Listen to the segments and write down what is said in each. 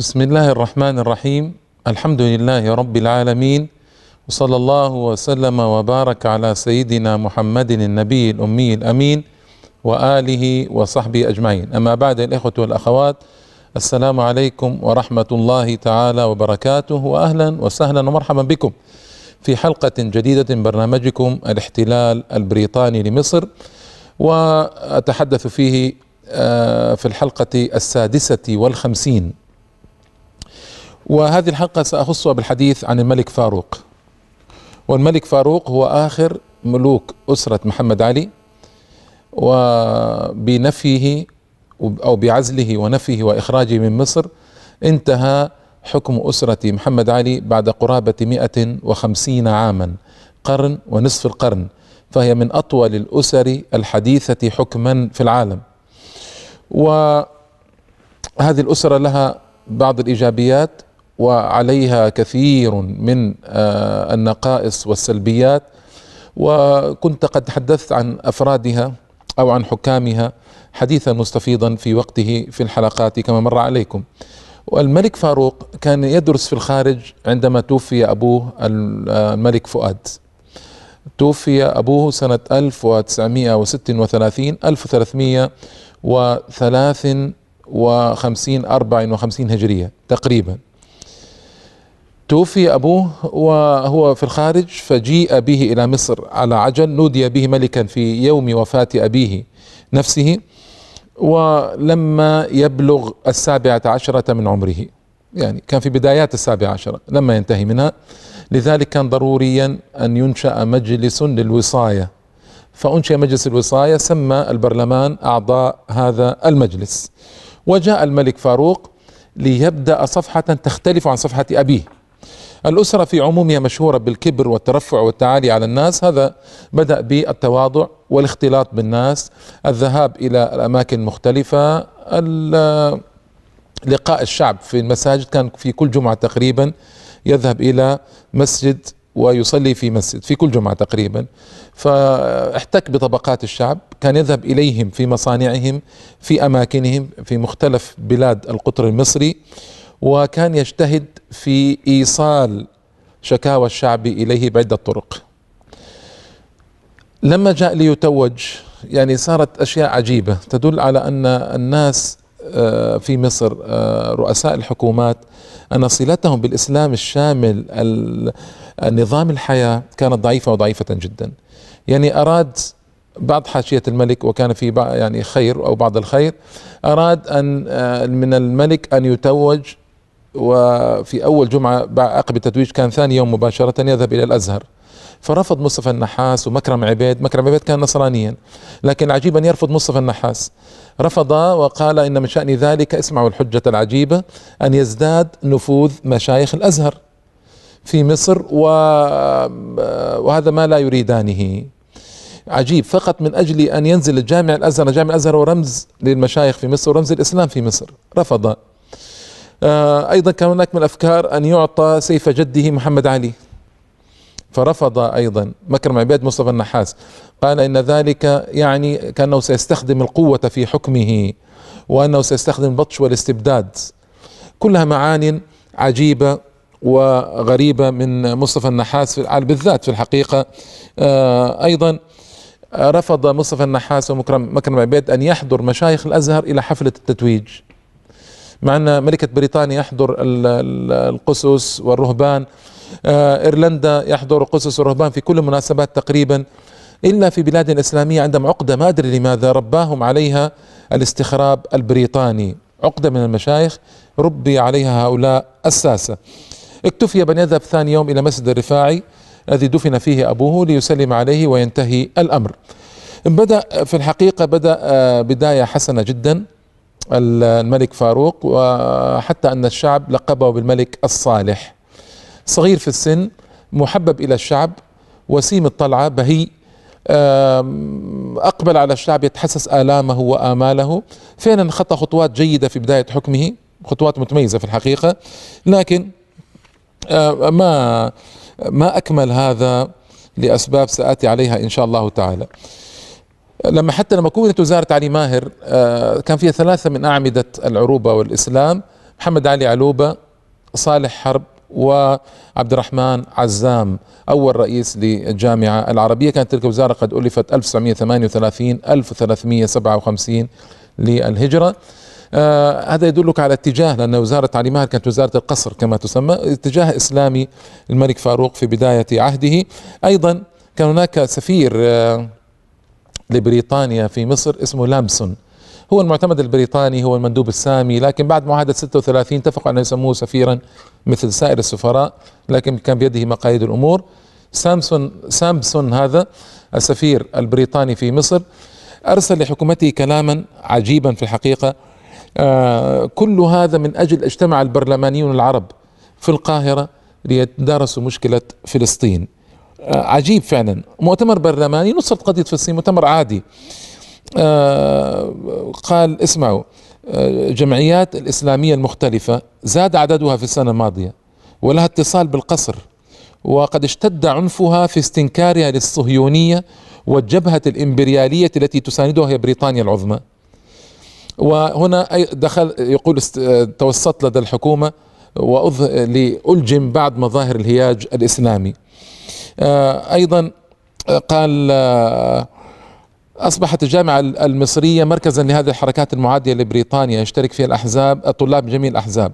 بسم الله الرحمن الرحيم. الحمد لله رب العالمين، وصلى الله وسلم وبارك على سيدنا محمد النبي الأمي الأمين وآله وصحبه أجمعين. أما بعد، الإخوة والأخوات، السلام عليكم ورحمة الله تعالى وبركاته، وأهلا وسهلا ومرحبا بكم في حلقة جديدة من برنامجكم الاحتلال البريطاني لمصر، وأتحدث فيه في الحلقة السادسة والخمسين، وهذه الحلقة سأخصها بالحديث عن الملك فاروق. والملك فاروق هو آخر ملوك أسرة محمد علي، وبنفيه أو بعزله ونفيه وإخراجه من مصر انتهى حكم أسرة محمد علي بعد قرابة 150 عاما، قرن ونصف القرن، فهي من أطول الأسر الحديثة حكما في العالم. وهذه الأسرة لها بعض الإيجابيات وعليها كثير من النقائص والسلبيات، وكنت قد تحدثت عن أفرادها أو عن حكامها حديثا مستفيضا في وقته في الحلقات كما مر عليكم. والملك فاروق كان يدرس في الخارج عندما توفي أبوه الملك فؤاد. توفي أبوه سنة 1936 1353 هجرية تقريبا. توفي أبوه وهو في الخارج، فجيء به إلى مصر على عجل، نودي به ملكا في يوم وفاة أبيه نفسه، ولما يبلغ 17 من عمره، يعني كان في بدايات 17 لما ينتهي منها. لذلك كان ضروريا أن ينشأ مجلس للوصاية، فأنشئ مجلس الوصاية، سمى البرلمان أعضاء هذا المجلس. وجاء الملك فاروق ليبدأ صفحة تختلف عن صفحة أبيه. الأسرة في عمومها مشهورة بالكبر والترفع والتعالي على الناس، هذا بدأ بالتواضع والاختلاط بالناس، الذهاب إلى الأماكن المختلفة، لقاء الشعب في المساجد. كان في كل جمعة تقريبا يذهب إلى مسجد ويصلي في مسجد في كل جمعة تقريبا، فاحتك بطبقات الشعب، كان يذهب إليهم في مصانعهم، في أماكنهم، في مختلف بلاد القطر المصري، وكان يجتهد في إيصال شكاوى الشعب إليه بعدة طرق. لما جاء ليتوج، يعني صارت أشياء عجيبة تدل على أن الناس في مصر، رؤساء الحكومات، أن صلتهم بالإسلام الشامل، النظام الحياة، كانت ضعيفة وضعيفة جدا. يعني أراد بعض حاشية الملك، وكان في يعني خير أو بعض الخير، أراد أن من الملك أن يتوج، وفي أول جمعة عقب التتويج كان ثاني يوم مباشرة يذهب إلى الأزهر، فرفض مصطفى النحاس ومكرم عبيد. مكرم عبيد كان نصرانيا، لكن عجيبا يرفض مصطفى النحاس، رفض وقال إن من شأن ذلك، اسمعوا الحجة العجيبة، أن يزداد نفوذ مشايخ الأزهر في مصر، وهذا ما لا يريدانه. عجيب، فقط من أجل أن ينزل الجامع الأزهر. جامع الأزهر هو رمز للمشايخ في مصر ورمز الإسلام في مصر، رفض. أيضا كان هناك من الأفكار أن يعطى سيف جده محمد علي، فرفض أيضا مكرم عبيد مصطفى النحاس، قال إن ذلك يعني كأنه سيستخدم القوة في حكمه، وأنه سيستخدم البطش والاستبداد. كلها معان عجيبة وغريبة من مصطفى النحاس بالذات في الحقيقة. أيضا رفض مصطفى النحاس ومكرم عبيد أن يحضر مشايخ الأزهر إلى حفلة التتويج، مع أن ملكة بريطانيا يحضر القسس والرهبان، إيرلندا يحضر قسس والرهبان في كل المناسبات تقريبا، إلا في بلاد إسلامية عندهم عقدة ما أدري لماذا رباهم عليها الاستخراب البريطاني، عقدة من المشايخ ربي عليها هؤلاء الساسة. اكتفي بأن يذهب ثاني يوم إلى مسجد الرفاعي الذي دفن فيه أبوه ليسلم عليه وينتهي الأمر. بدأ في الحقيقة بداية حسنة جدا الملك فاروق، وحتى أن الشعب لقبه بالملك الصالح. صغير في السن، محبب إلى الشعب، وسيم الطلعة، بهي، أقبل على الشعب، يتحسس آلامه وآماله. فعلا خطى خطوات جيدة في بداية حكمه، خطوات متميزة في الحقيقة، لكن ما أكمل هذا لأسباب سآتي عليها إن شاء الله تعالى. حتى لما كونت وزارة علي ماهر، كان فيها 3 من أعمدة العروبة والإسلام، محمد علي علوبة، صالح حرب، وعبد الرحمن عزام أول رئيس للجامعة العربية. كانت تلك الوزارة قد ألفت 1938 1357 للهجرة. هذا يدلك على اتجاه، لأن وزارة علي ماهر كانت وزارة القصر كما تسمى، اتجاه إسلامي الملك فاروق في بداية عهده. أيضا كان هناك سفير لبريطانيا في مصر اسمه لامسون، هو المعتمد البريطاني، هو المندوب السامي، لكن بعد معاهدة 36 اتفقوا أن يسموه سفيرا مثل سائر السفراء، لكن كان بيده مقاييد الأمور. سامسون هذا السفير البريطاني في مصر أرسل لحكومته كلاما عجيبا في الحقيقة. كل هذا من أجل اجتمع البرلمانيون العرب في القاهرة ليتدارسوا مشكلة فلسطين. عجيب فعلا، مؤتمر برلماني نصت قضية فلسطين، مؤتمر عادي. قال اسمعوا، جمعيات الإسلامية المختلفة زاد عددها في السنة الماضية ولها اتصال بالقصر، وقد اشتد عنفها في استنكارها للصهيونية والجبهة الإمبريالية التي تساندها هي بريطانيا العظمى. وهنا دخل يقول توسط لدى الحكومة لألجم بعض مظاهر الهياج الإسلامي. أيضا قال أصبحت الجامعة المصرية مركزا لهذه الحركات المعادية لبريطانيا، يشترك فيها الأحزاب الطلاب من جميع الأحزاب.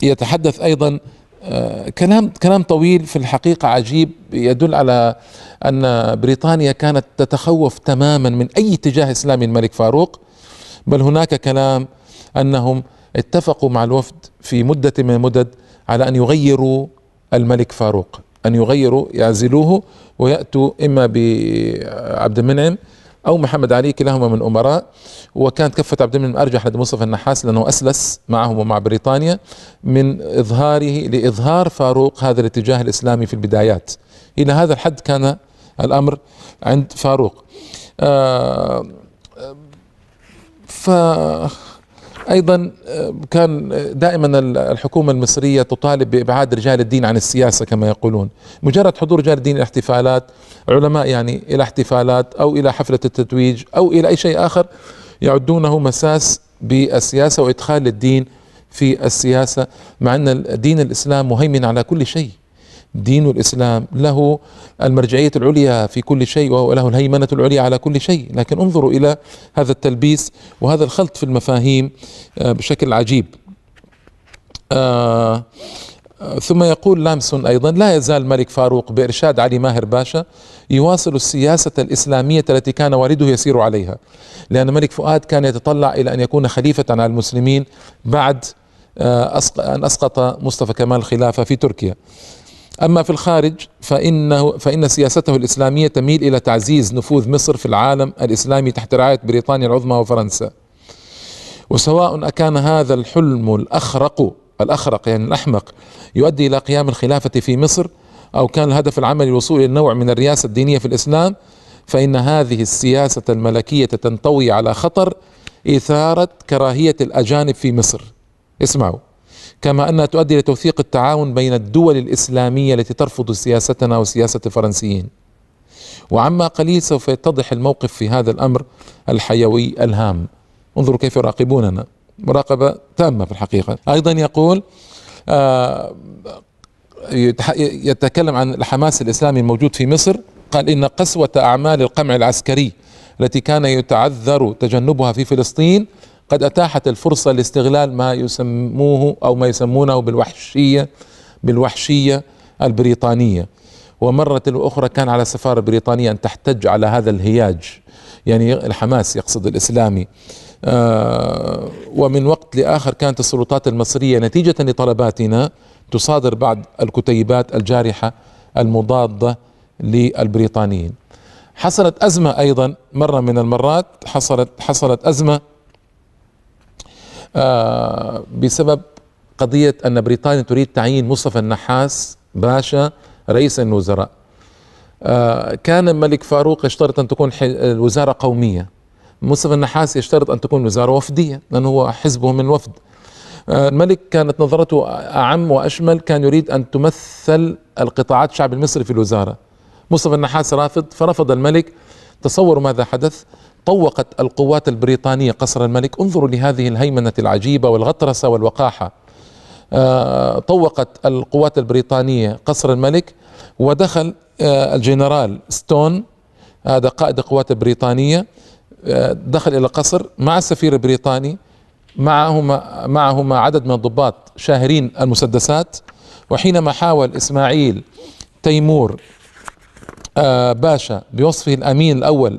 ويتحدث أيضا كلام طويل في الحقيقة عجيب، يدل على أن بريطانيا كانت تتخوف تماما من أي اتجاه إسلامي الملك فاروق. بل هناك كلام أنهم اتفقوا مع الوفد في مدة من المدد على أن يغيروا الملك فاروق، أن يغيروا يعزلوه ويأتوا إما بعبد المنعم أو محمد علي، كلاهما من أمراء. وكانت كفة عبد المنعم أرجح لدى مصطفى النحاس لأنه أسلس معهم ومع بريطانيا من إظهاره لإظهار فاروق هذا الاتجاه الإسلامي في البدايات. إلى هذا الحد كان الأمر عند فاروق. أيضا كان دائما الحكومة المصرية تطالب بإبعاد رجال الدين عن السياسة كما يقولون. مجرد حضور رجال الدين إلى احتفالات علماء، يعني إلى احتفالات أو إلى حفلة التتويج أو إلى أي شيء آخر، يعدونه مساس بالسياسة وإدخال الدين في السياسة، مع أن دين الإسلام مهيمن على كل شيء. دين الإسلام له المرجعية العليا في كل شيء وله الهيمنة العليا على كل شيء، لكن انظروا إلى هذا التلبيس وهذا الخلط في المفاهيم بشكل عجيب. ثم يقول لامسون أيضا: لا يزال الملك فاروق بإرشاد علي ماهر باشا يواصل السياسة الإسلامية التي كان والده يسير عليها، لأن الملك فؤاد كان يتطلع إلى أن يكون خليفة على المسلمين بعد أن أسقط مصطفى كمال الخلافة في تركيا. أما في الخارج فإن سياسته الإسلامية تميل إلى تعزيز نفوذ مصر في العالم الإسلامي تحت رعاية بريطانيا العظمى وفرنسا. وسواء أكان هذا الحلم الأخرق يعني الأحمق يؤدي إلى قيام الخلافة في مصر، أو كان الهدف العمل الوصول إلى نوع من الرياسة الدينية في الإسلام، فإن هذه السياسة الملكية تنطوي على خطر إثارة كراهية الأجانب في مصر. اسمعوا: كما أنها تؤدي إلى توثيق التعاون بين الدول الإسلامية التي ترفض سياستنا وسياسة الفرنسيين. وعما قليل سوف يتضح الموقف في هذا الأمر الحيوي الهام. انظروا كيف يراقبوننا مراقبة تامة في الحقيقة. أيضا يقول، يتكلم عن الحماس الإسلامي الموجود في مصر، قال: إن قسوة أعمال القمع العسكري التي كان يتعذر تجنبها في فلسطين قد أتاحت الفرصة لاستغلال ما يسمونه بالوحشية البريطانية. ومرة أخرى كان على السفارة البريطانية أن تحتج على هذا الهياج، يعني الحماس يقصد الإسلامي. ومن وقت لآخر كانت السلطات المصرية نتيجة لطلباتنا تصادر بعض الكتيبات الجارحة المضادة للبريطانيين. حصلت أزمة أيضا، مرة من المرات حصلت أزمة بسبب قضية أن بريطانيا تريد تعيين مصطفى النحاس باشا رئيس الوزراء. كان الملك فاروق يشترط أن تكون الوزارة قومية، مصطفى النحاس يشترط أن تكون وزارة وفدية لأنه هو حزبه من الوفد. الملك كانت نظرته أعم وأشمل، كان يريد أن تمثل القطاعات الشعب المصري في الوزارة. مصطفى النحاس رافض، فرفض الملك. تصوروا ماذا حدث: طوقت القوات البريطانية قصر الملك. انظروا لهذه الهيمنة العجيبة والغطرسة والوقاحة. طوقت القوات البريطانية قصر الملك، ودخل الجنرال ستون، هذا قائد القوات البريطانية، دخل إلى القصر مع السفير البريطاني، معهما عدد من الضباط شاهرين المسدسات. وحينما حاول إسماعيل تيمور باشا بوصفه الأمين الأول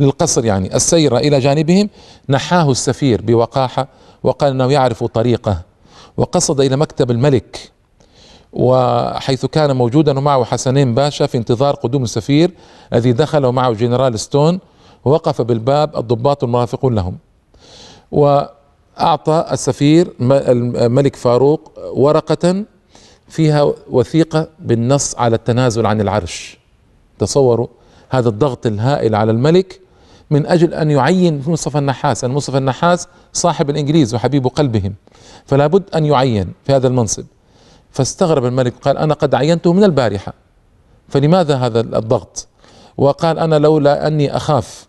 للقصر يعني السير إلى جانبهم، نحاه السفير بوقاحة وقال أنه يعرف طريقه، وقصد إلى مكتب الملك، وحيث كان موجودا معه حسنين باشا في انتظار قدوم السفير الذي دخل معه جنرال ستون. وقف بالباب الضباط المرافقون لهم، وأعطى السفير الملك فاروق ورقة فيها وثيقة بالنص على التنازل عن العرش. تصوروا هذا الضغط الهائل على الملك من أجل أن يعين مصطفى النحاس، أن مصطفى النحاس صاحب الإنجليز وحبيب قلبهم، فلا بد أن يعين في هذا المنصب. فاستغرب الملك، قال أنا قد عينته من البارحة، فلماذا هذا الضغط؟ وقال أنا لولا أني أخاف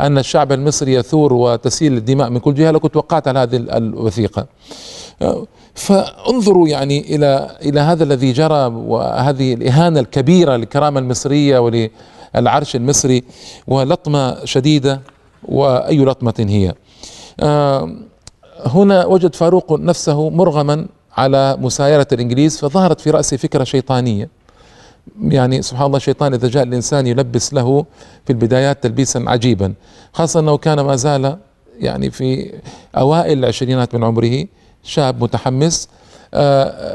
أن الشعب المصري يثور وتسيل الدماء من كل جهة لكنت وقعت على هذه الوثيقة. فانظروا يعني إلى هذا الذي جرى، وهذه الإهانة الكبيرة للكرامة المصرية وللعرش المصري، ولطمة شديدة، وأي لطمة هي. هنا وجد فاروق نفسه مرغما على مسايرة الإنجليز، فظهرت في رأسه فكرة شيطانية. يعني سبحان الله، الشيطان إذا جاء الإنسان يلبس له في البدايات تلبيسا عجيبا، خاصة أنه كان ما زال يعني في أوائل العشرينات من عمره، شاب متحمس.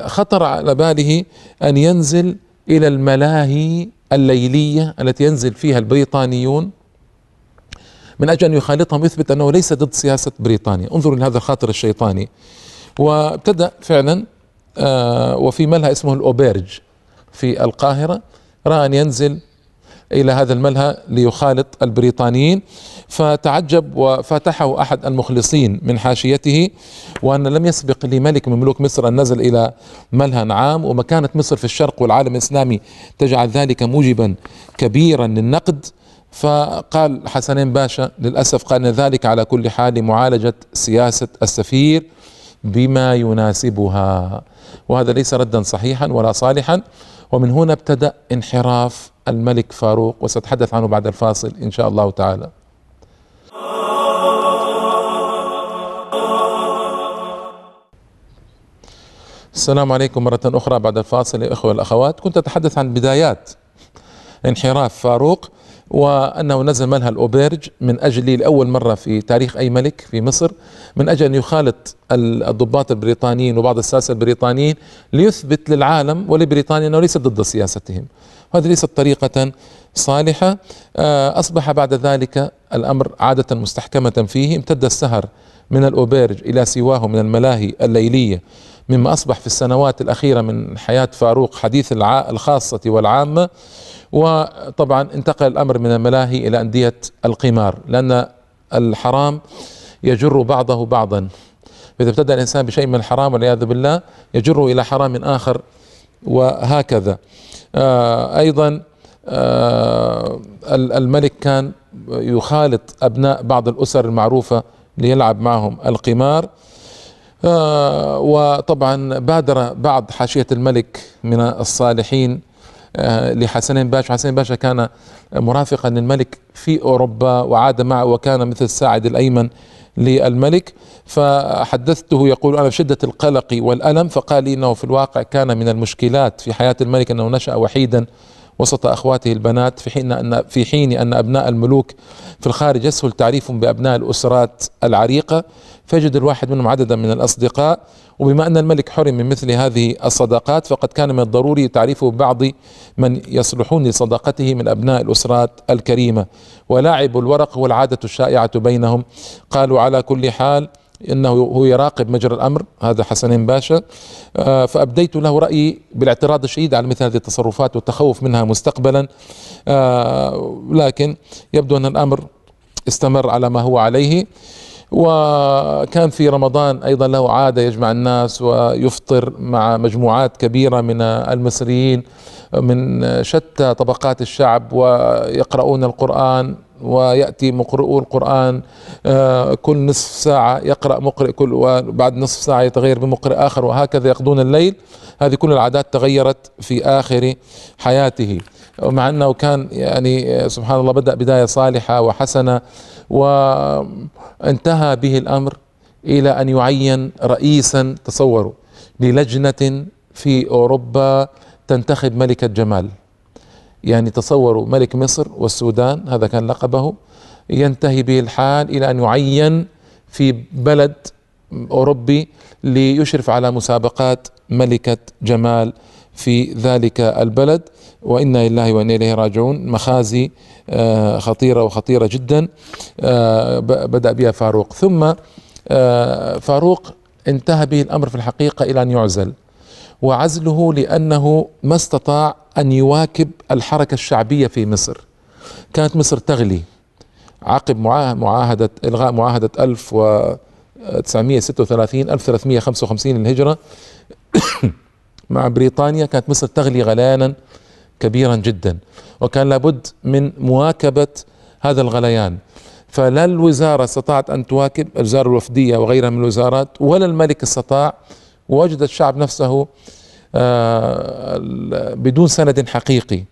خطر على باله أن ينزل إلى الملاهي الليلية التي ينزل فيها البريطانيون من أجل أن يخالطهم ويثبت أنه ليس ضد سياسة بريطانيا. انظروا لهذا الخاطر الشيطاني. وابتدأ فعلا، وفي ملهى اسمه الأوبيرج في القاهرة، رأى أن ينزل إلى هذا الملهى ليخالط البريطانيين، فتعجب وفتحه أحد المخلصين من حاشيته، وأن لم يسبق لملك من ملوك مصر أن نزل إلى ملهى نعام، ومكانة مصر في الشرق والعالم الإسلامي تجعل ذلك موجبا كبيرا للنقد. فقال حسنين باشا للأسف، قال أن ذلك على كل حال لمعالجة سياسة السفير بما يناسبها، وهذا ليس ردا صحيحا ولا صالحا. ومن هنا ابتدأ انحراف الملك فاروق، وسأتحدث عنه بعد الفاصل إن شاء الله تعالى. السلام عليكم مرة أخرى بعد الفاصل يا إخوة والأخوات. كنت أتحدث عن بدايات انحراف فاروق، وأنه نزل ملهى الأوبيرج من أجل لأول مرة في تاريخ أي ملك في مصر، من أجل أن يخالط الضباط البريطانيين وبعض الساسة البريطانيين ليثبت للعالم ولبريطانيا أنه ليس ضد سياستهم. هذه ليست طريقة صالحة. أصبح بعد ذلك الأمر عادة مستحكمة فيه. امتد السهر من الأوبيرج إلى سواه من الملاهي الليلية، مما أصبح في السنوات الأخيرة من حياة فاروق حديث الخاصة والعامة. وطبعا انتقل الأمر من الملاهي إلى أندية القمار، لأن الحرام يجر بعضه بعضا، فإذا ابتدأ الإنسان بشيء من الحرام والعياذ بالله يجره إلى حرام آخر، وهكذا. أيضا الملك كان يخالط أبناء بعض الأسر المعروفة ليلعب معهم القمار. وطبعا بادر بعض حاشية الملك من الصالحين لحسنين باشا. حسنين باشا كان مرافقا للملك في أوروبا، وعاد معه وكان مثل الساعد الأيمن للملك. فحدثته يقول أنا شدة القلق والألم، فقال لي أنه في الواقع كان من المشكلات في حياة الملك أنه نشأ وحيدا وسط أخواته البنات، في حين أن أبناء الملوك في الخارج يسهل تعريفهم بأبناء الأسرات العريقة، فيجد الواحد منهم عددا من الأصدقاء. وبما أن الملك حرم من مثل هذه الصداقات، فقد كان من الضروري تعريفه ببعض من يصلحون لصداقته من أبناء الأسرات الكريمة، ولاعب الورق هو العادة الشائعة بينهم. قالوا على كل حال إنه هو يراقب مجرى الأمر، هذا حسنين باشا، فأبديت له رأيي بالاعتراض الشديد على مثل هذه التصرفات والتخوف منها مستقبلا، لكن يبدو أن الأمر استمر على ما هو عليه. وكان في رمضان أيضا له عادة يجمع الناس ويفطر مع مجموعات كبيرة من المصريين من شتى طبقات الشعب، ويقرؤون القرآن ويأتي مقرؤون قرآن كل نصف ساعة يقرأ مقرئ كل، وبعد نصف ساعة يتغير بمقرئ آخر، وهكذا يقضون الليل. هذه كل العادات تغيرت في آخر حياته، مع أنه كان يعني سبحان الله بدأ بداية صالحة وحسنة، وانتهى به الأمر إلى أن يعين رئيسا، تصوروا، للجنة في أوروبا تنتخب ملكة جمال. يعني تصوروا ملك مصر والسودان، هذا كان لقبه، ينتهي به الحال إلى أن يعين في بلد أوروبي ليشرف على مسابقات ملكة جمال في ذلك البلد. وإنا لله وإنا إليه راجعون. مخازي خطيرة وخطيرة جدا بدأ بها فاروق. ثم فاروق انتهى به الأمر في الحقيقة إلى أن يعزل، وعزله لأنه ما استطاع أن يواكب الحركة الشعبية في مصر. كانت مصر تغلي عقب معاهدة إلغاء معاهدة 1936 1355 للهجرة مع بريطانيا. كانت مصر تغلي غليانا كبيرا جدا، وكان لابد من مواكبة هذا الغليان. فلا الوزارة استطاعت أن تواكب، الوزارة الوفدية وغيرها من الوزارات، ولا الملك استطاع، ووجد الشعب نفسه بدون سند حقيقي.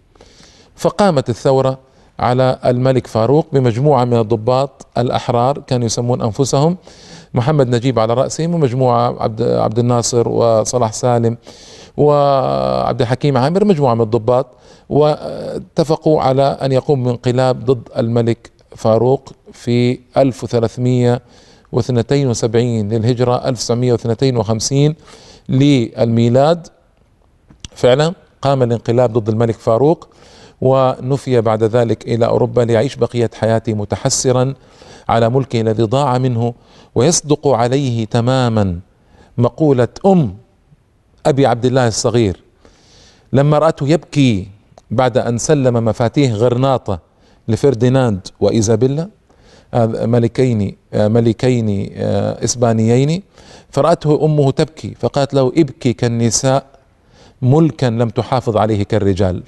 فقامت الثورة على الملك فاروق بمجموعة من الضباط الأحرار، كانوا يسمون أنفسهم، محمد نجيب على رأسهم، ومجموعة عبد الناصر وصلاح سالم وعبد الحكيم عامر، مجموعة من الضباط، واتفقوا على أن يقوموا بانقلاب ضد الملك فاروق في 1372 للهجرة، 1952 للميلاد. فعلا قام الانقلاب ضد الملك فاروق، ونفي بعد ذلك إلى أوروبا ليعيش بقية حياته متحسرا على ملكه الذي ضاع منه. ويصدق عليه تماما مقولة أبي عبد الله الصغير لما رأته يبكي بعد أن سلم مفاتيح غرناطة لفرديناند وإيزابيلا، ملكين إسبانيين، فرأته أمه تبكي فقالت له: ابكي كالنساء، ملكا لم تحافظ عليه كالرجال.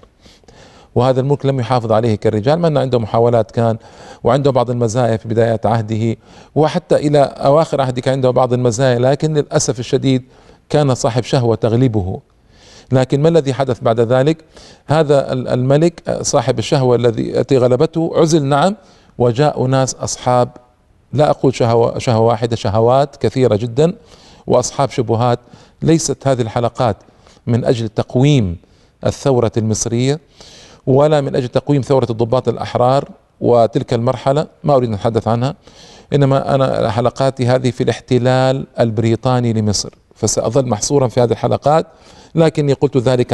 وهذا الملك لم يحافظ عليه كالرجال، مع أنه عنده محاولات، كان وعنده بعض المزايا في بدايات عهده، وحتى إلى أواخر عهده كان عنده بعض المزايا، لكن للأسف الشديد كان صاحب شهوة تغلبه. لكن ما الذي حدث بعد ذلك؟ هذا الملك صاحب الشهوة التي غلبته عزل، نعم، وجاءوا ناس أصحاب، لا أقول شهوة واحدة، شهوات كثيرة جدا، وأصحاب شبهات. ليست هذه الحلقات من أجل تقويم الثورة المصرية، ولا من أجل تقويم ثورة الضباط الأحرار وتلك المرحلة، ما أريد أن أتحدث عنها، إنما أنا حلقاتي هذه في الاحتلال البريطاني لمصر، فسأظل محصورا في هذه الحلقات، لكني قلت ذلك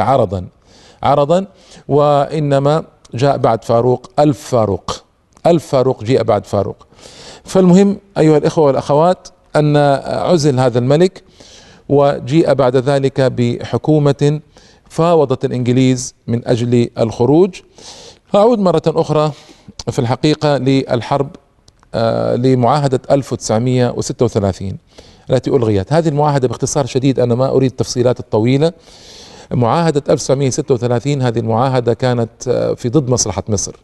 عرضا. وإنما جاء بعد فاروق ألف فاروق جاء بعد فاروق. فالمهم أيها الإخوة والأخوات أن عزل هذا الملك، وجاء بعد ذلك بحكومة فاوضت الإنجليز من أجل الخروج. أعود مرة أخرى في الحقيقة للحرب، لمعاهدة 1936 التي ألغيت. هذه المعاهدة باختصار شديد، أنا ما أريد التفصيلات الطويلة. معاهدة 1936 هذه المعاهدة كانت في ضد مصلحة مصر،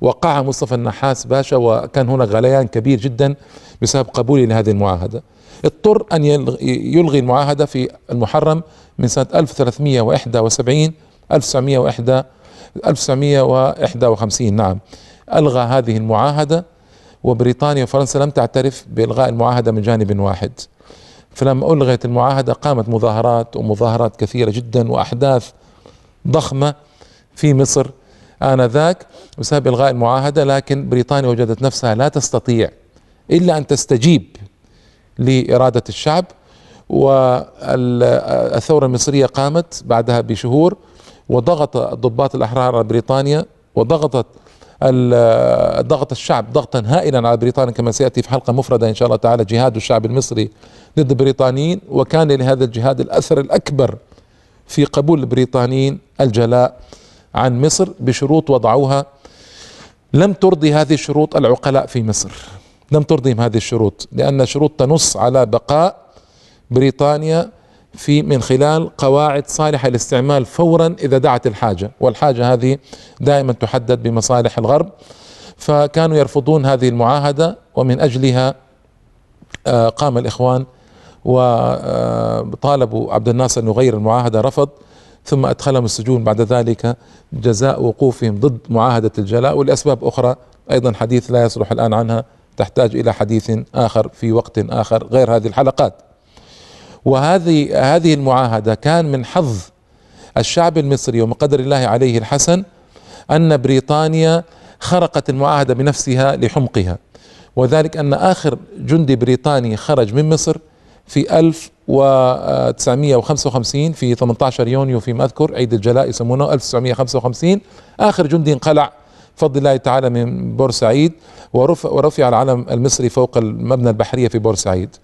وقع مصطفى النحاس باشا، وكان هناك غليان كبير جدا بسبب قبوله لهذه المعاهدة. اضطر أن يلغي المعاهدة في المحرم من سنة 1371 1951، نعم، ألغى هذه المعاهدة. وبريطانيا وفرنسا لم تعترف بإلغاء المعاهدة من جانب واحد، فلما ألغيت المعاهدة قامت مظاهرات كثيرة جدا وأحداث ضخمة في مصر آنذاك بسبب إلغاء المعاهدة. لكن بريطانيا وجدت نفسها لا تستطيع إلا أن تستجيب لإرادة الشعب، والثورة المصرية قامت بعدها بشهور، وضغط الضباط الأحرار على بريطانيا، وضغطت ضغط الشعب ضغطا هائلا على بريطانيا، كما سيأتي في حلقة مفردة إن شاء الله تعالى، جهاد الشعب المصري ضد البريطانيين. وكان لهذا الجهاد الأثر الأكبر في قبول البريطانيين الجلاء عن مصر بشروط وضعوها لم ترضي هذه الشروط العقلاء في مصر، لم ترضيهم هذه الشروط، لأن الشروط تنص على بقاء بريطانيا من خلال قواعد صالحة للاستعمال فورا إذا دعت الحاجة، والحاجة هذه دائما تحدد بمصالح الغرب. فكانوا يرفضون هذه المعاهدة، ومن أجلها قام الإخوان وطالبوا عبد الناصر أن يغير المعاهدة، رفض، ثم أدخلهم السجون بعد ذلك جزاء وقوفهم ضد معاهدة الجلاء ولأسباب أخرى أيضا حديث لا يصلح الآن عنها، تحتاج إلى حديث آخر في وقت آخر غير هذه الحلقات. وهذه المعاهدة كان من حظ الشعب المصري ومن قدر الله عليه الحسن أن بريطانيا خرقت المعاهدة بنفسها لحمقها، وذلك أن آخر جندي بريطاني خرج من مصر في 1955 في 18 يونيو فيما أذكر، عيد الجلاء يسمونه 1955، آخر جندي انقلع بفضل الله تعالى من بورسعيد، ورفع العلم المصري فوق المبنى البحرية في بورسعيد،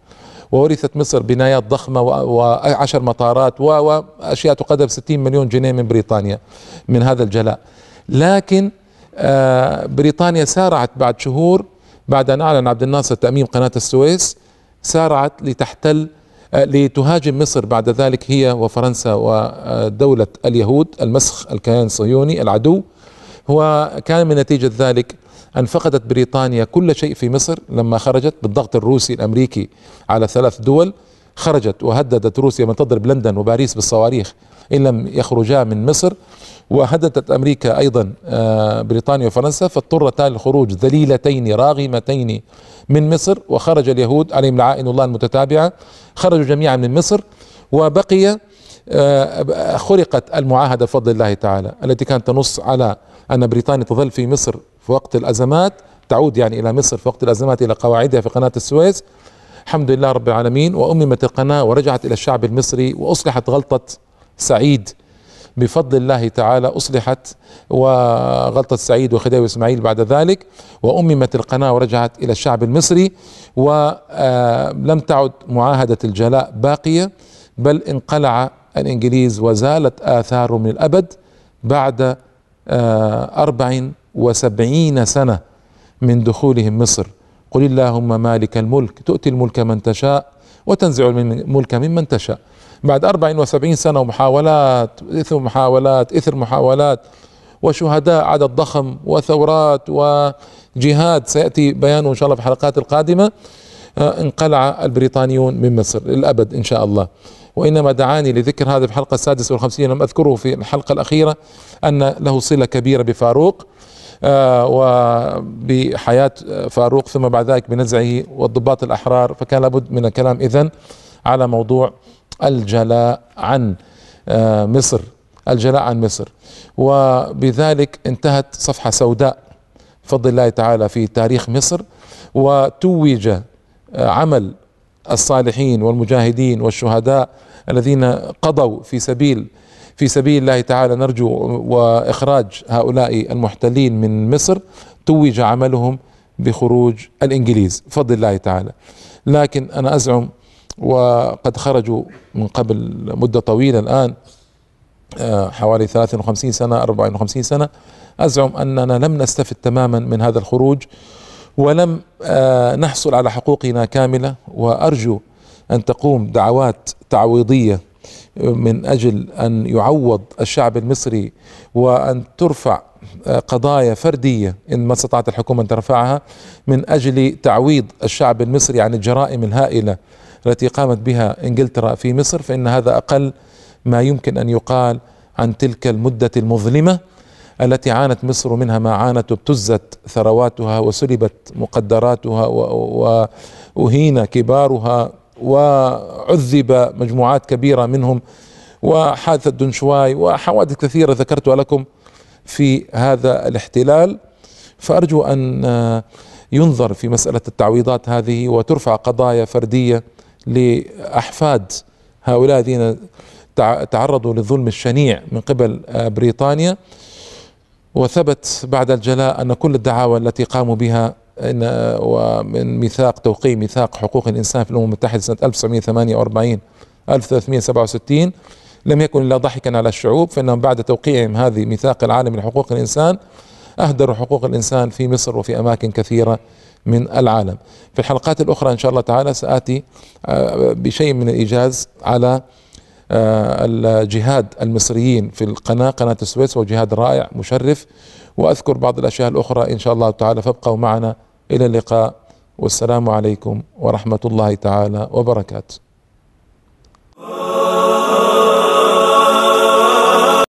وورثت مصر بنايات ضخمة وعشر مطارات وأشياء تقدر ب60 مليون جنيه من بريطانيا من هذا الجلاء. لكن بريطانيا سارعت بعد شهور، بعد أن أعلن عبد الناصر تأميم قناة السويس، سارعت لتهاجم مصر بعد ذلك هي وفرنسا ودولة اليهود، المسخ، الكيان الصهيوني العدو. وكان من نتيجة ذلك أن فقدت بريطانيا كل شيء في مصر لما خرجت بالضغط الروسي الأمريكي على 3 دول، خرجت وهددت روسيا من تضرب لندن وباريس بالصواريخ إن لم يخرجا من مصر، وهددت أمريكا أيضا بريطانيا وفرنسا، فاضطرتا للخروج ذليلتين راغمتين من مصر، وخرج اليهود عليهم لعائن الله المتتابعة، خرجوا جميعا من مصر، وبقي خرقت المعاهدة بفضل الله تعالى التي كانت تنص على أن بريطانيا تظل في مصر في وقت الأزمات، تعود يعني إلى مصر في وقت الأزمات إلى قواعدها في قناة السويس. الحمد لله رب العالمين، وأممت القناة ورجعت إلى الشعب المصري، وأصلحت غلطة سعيد بفضل الله تعالى، أصلحت وغلطة سعيد وخديوي وإسماعيل بعد ذلك، وأممت القناة ورجعت إلى الشعب المصري، ولم تعد معاهدة الجلاء باقية، بل انقلع الإنجليز وزالت آثاره من الأبد بعد 74 سنة من دخولهم مصر. قل اللهم مالك الملك تؤتي الملك من تشاء وتنزع الملك ممن تشاء. بعد 74 سنة ومحاولات إثر محاولات إثر محاولات، وشهداء عدد ضخم وثورات وجهاد سيأتي بيانه إن شاء الله في الحلقات القادمة، انقلع البريطانيون من مصر للأبد إن شاء الله. وإنما دعاني لذكر هذا في الحلقة 56 لم أذكره في الحلقة الأخيرة، أن له صلة كبيرة بفاروق وبحياة فاروق، ثم بعد ذلك بنزعه والضباط الأحرار، فكان لابد من الكلام إذن على موضوع الجلاء عن مصر، الجلاء عن مصر. وبذلك انتهت صفحة سوداء بفضل الله تعالى في تاريخ مصر، وتوج عمل الصالحين والمجاهدين والشهداء الذين قضوا في سبيل الله تعالى، نرجو وإخراج هؤلاء المحتلين من مصر، توج عملهم بخروج الإنجليز بفضل الله تعالى. لكن أنا أزعم، وقد خرجوا من قبل مدة طويلة الآن حوالي 53 سنة 54 سنة، أزعم أننا لم نستفد تماما من هذا الخروج، ولم نحصل على حقوقنا كاملة، وأرجو أن تقوم دعوات تعويضية من أجل أن يعوض الشعب المصري، وأن ترفع قضايا فردية إن ما استطاعت الحكومة أن ترفعها، من أجل تعويض الشعب المصري عن الجرائم الهائلة التي قامت بها إنجلترا في مصر، فإن هذا أقل ما يمكن أن يقال عن تلك المدة المظلمة التي عانت مصر منها ما عانت، وابتزت ثرواتها وسلبت مقدراتها وأهين كبارها وعذب مجموعات كبيرة منهم، وحادثة دنشواي وحوادث كثيرة ذكرتها لكم في هذا الاحتلال. فأرجو أن ينظر في مسألة التعويضات هذه، وترفع قضايا فردية لأحفاد هؤلاء الذين تعرضوا للظلم الشنيع من قبل بريطانيا. وثبت بعد الجلاء أن كل الدعاوى التي قاموا بها ومن ميثاق توقيع ميثاق حقوق الإنسان في الأمم المتحدة سنة 1948 1367 لم يكن إلا ضحكا على الشعوب، فإنهم بعد توقيعهم هذه ميثاق العالمي لحقوق الإنسان أهدروا حقوق الإنسان في مصر وفي أماكن كثيرة من العالم. في الحلقات الأخرى إن شاء الله تعالى سآتي بشيء من الإيجاز على الجهاد المصريين في القناة، قناة السويس، وجهاد رائع مشرف، وأذكر بعض الأشياء الأخرى إن شاء الله تعالى، فابقوا معنا إلى اللقاء، والسلام عليكم ورحمة الله تعالى وبركاته.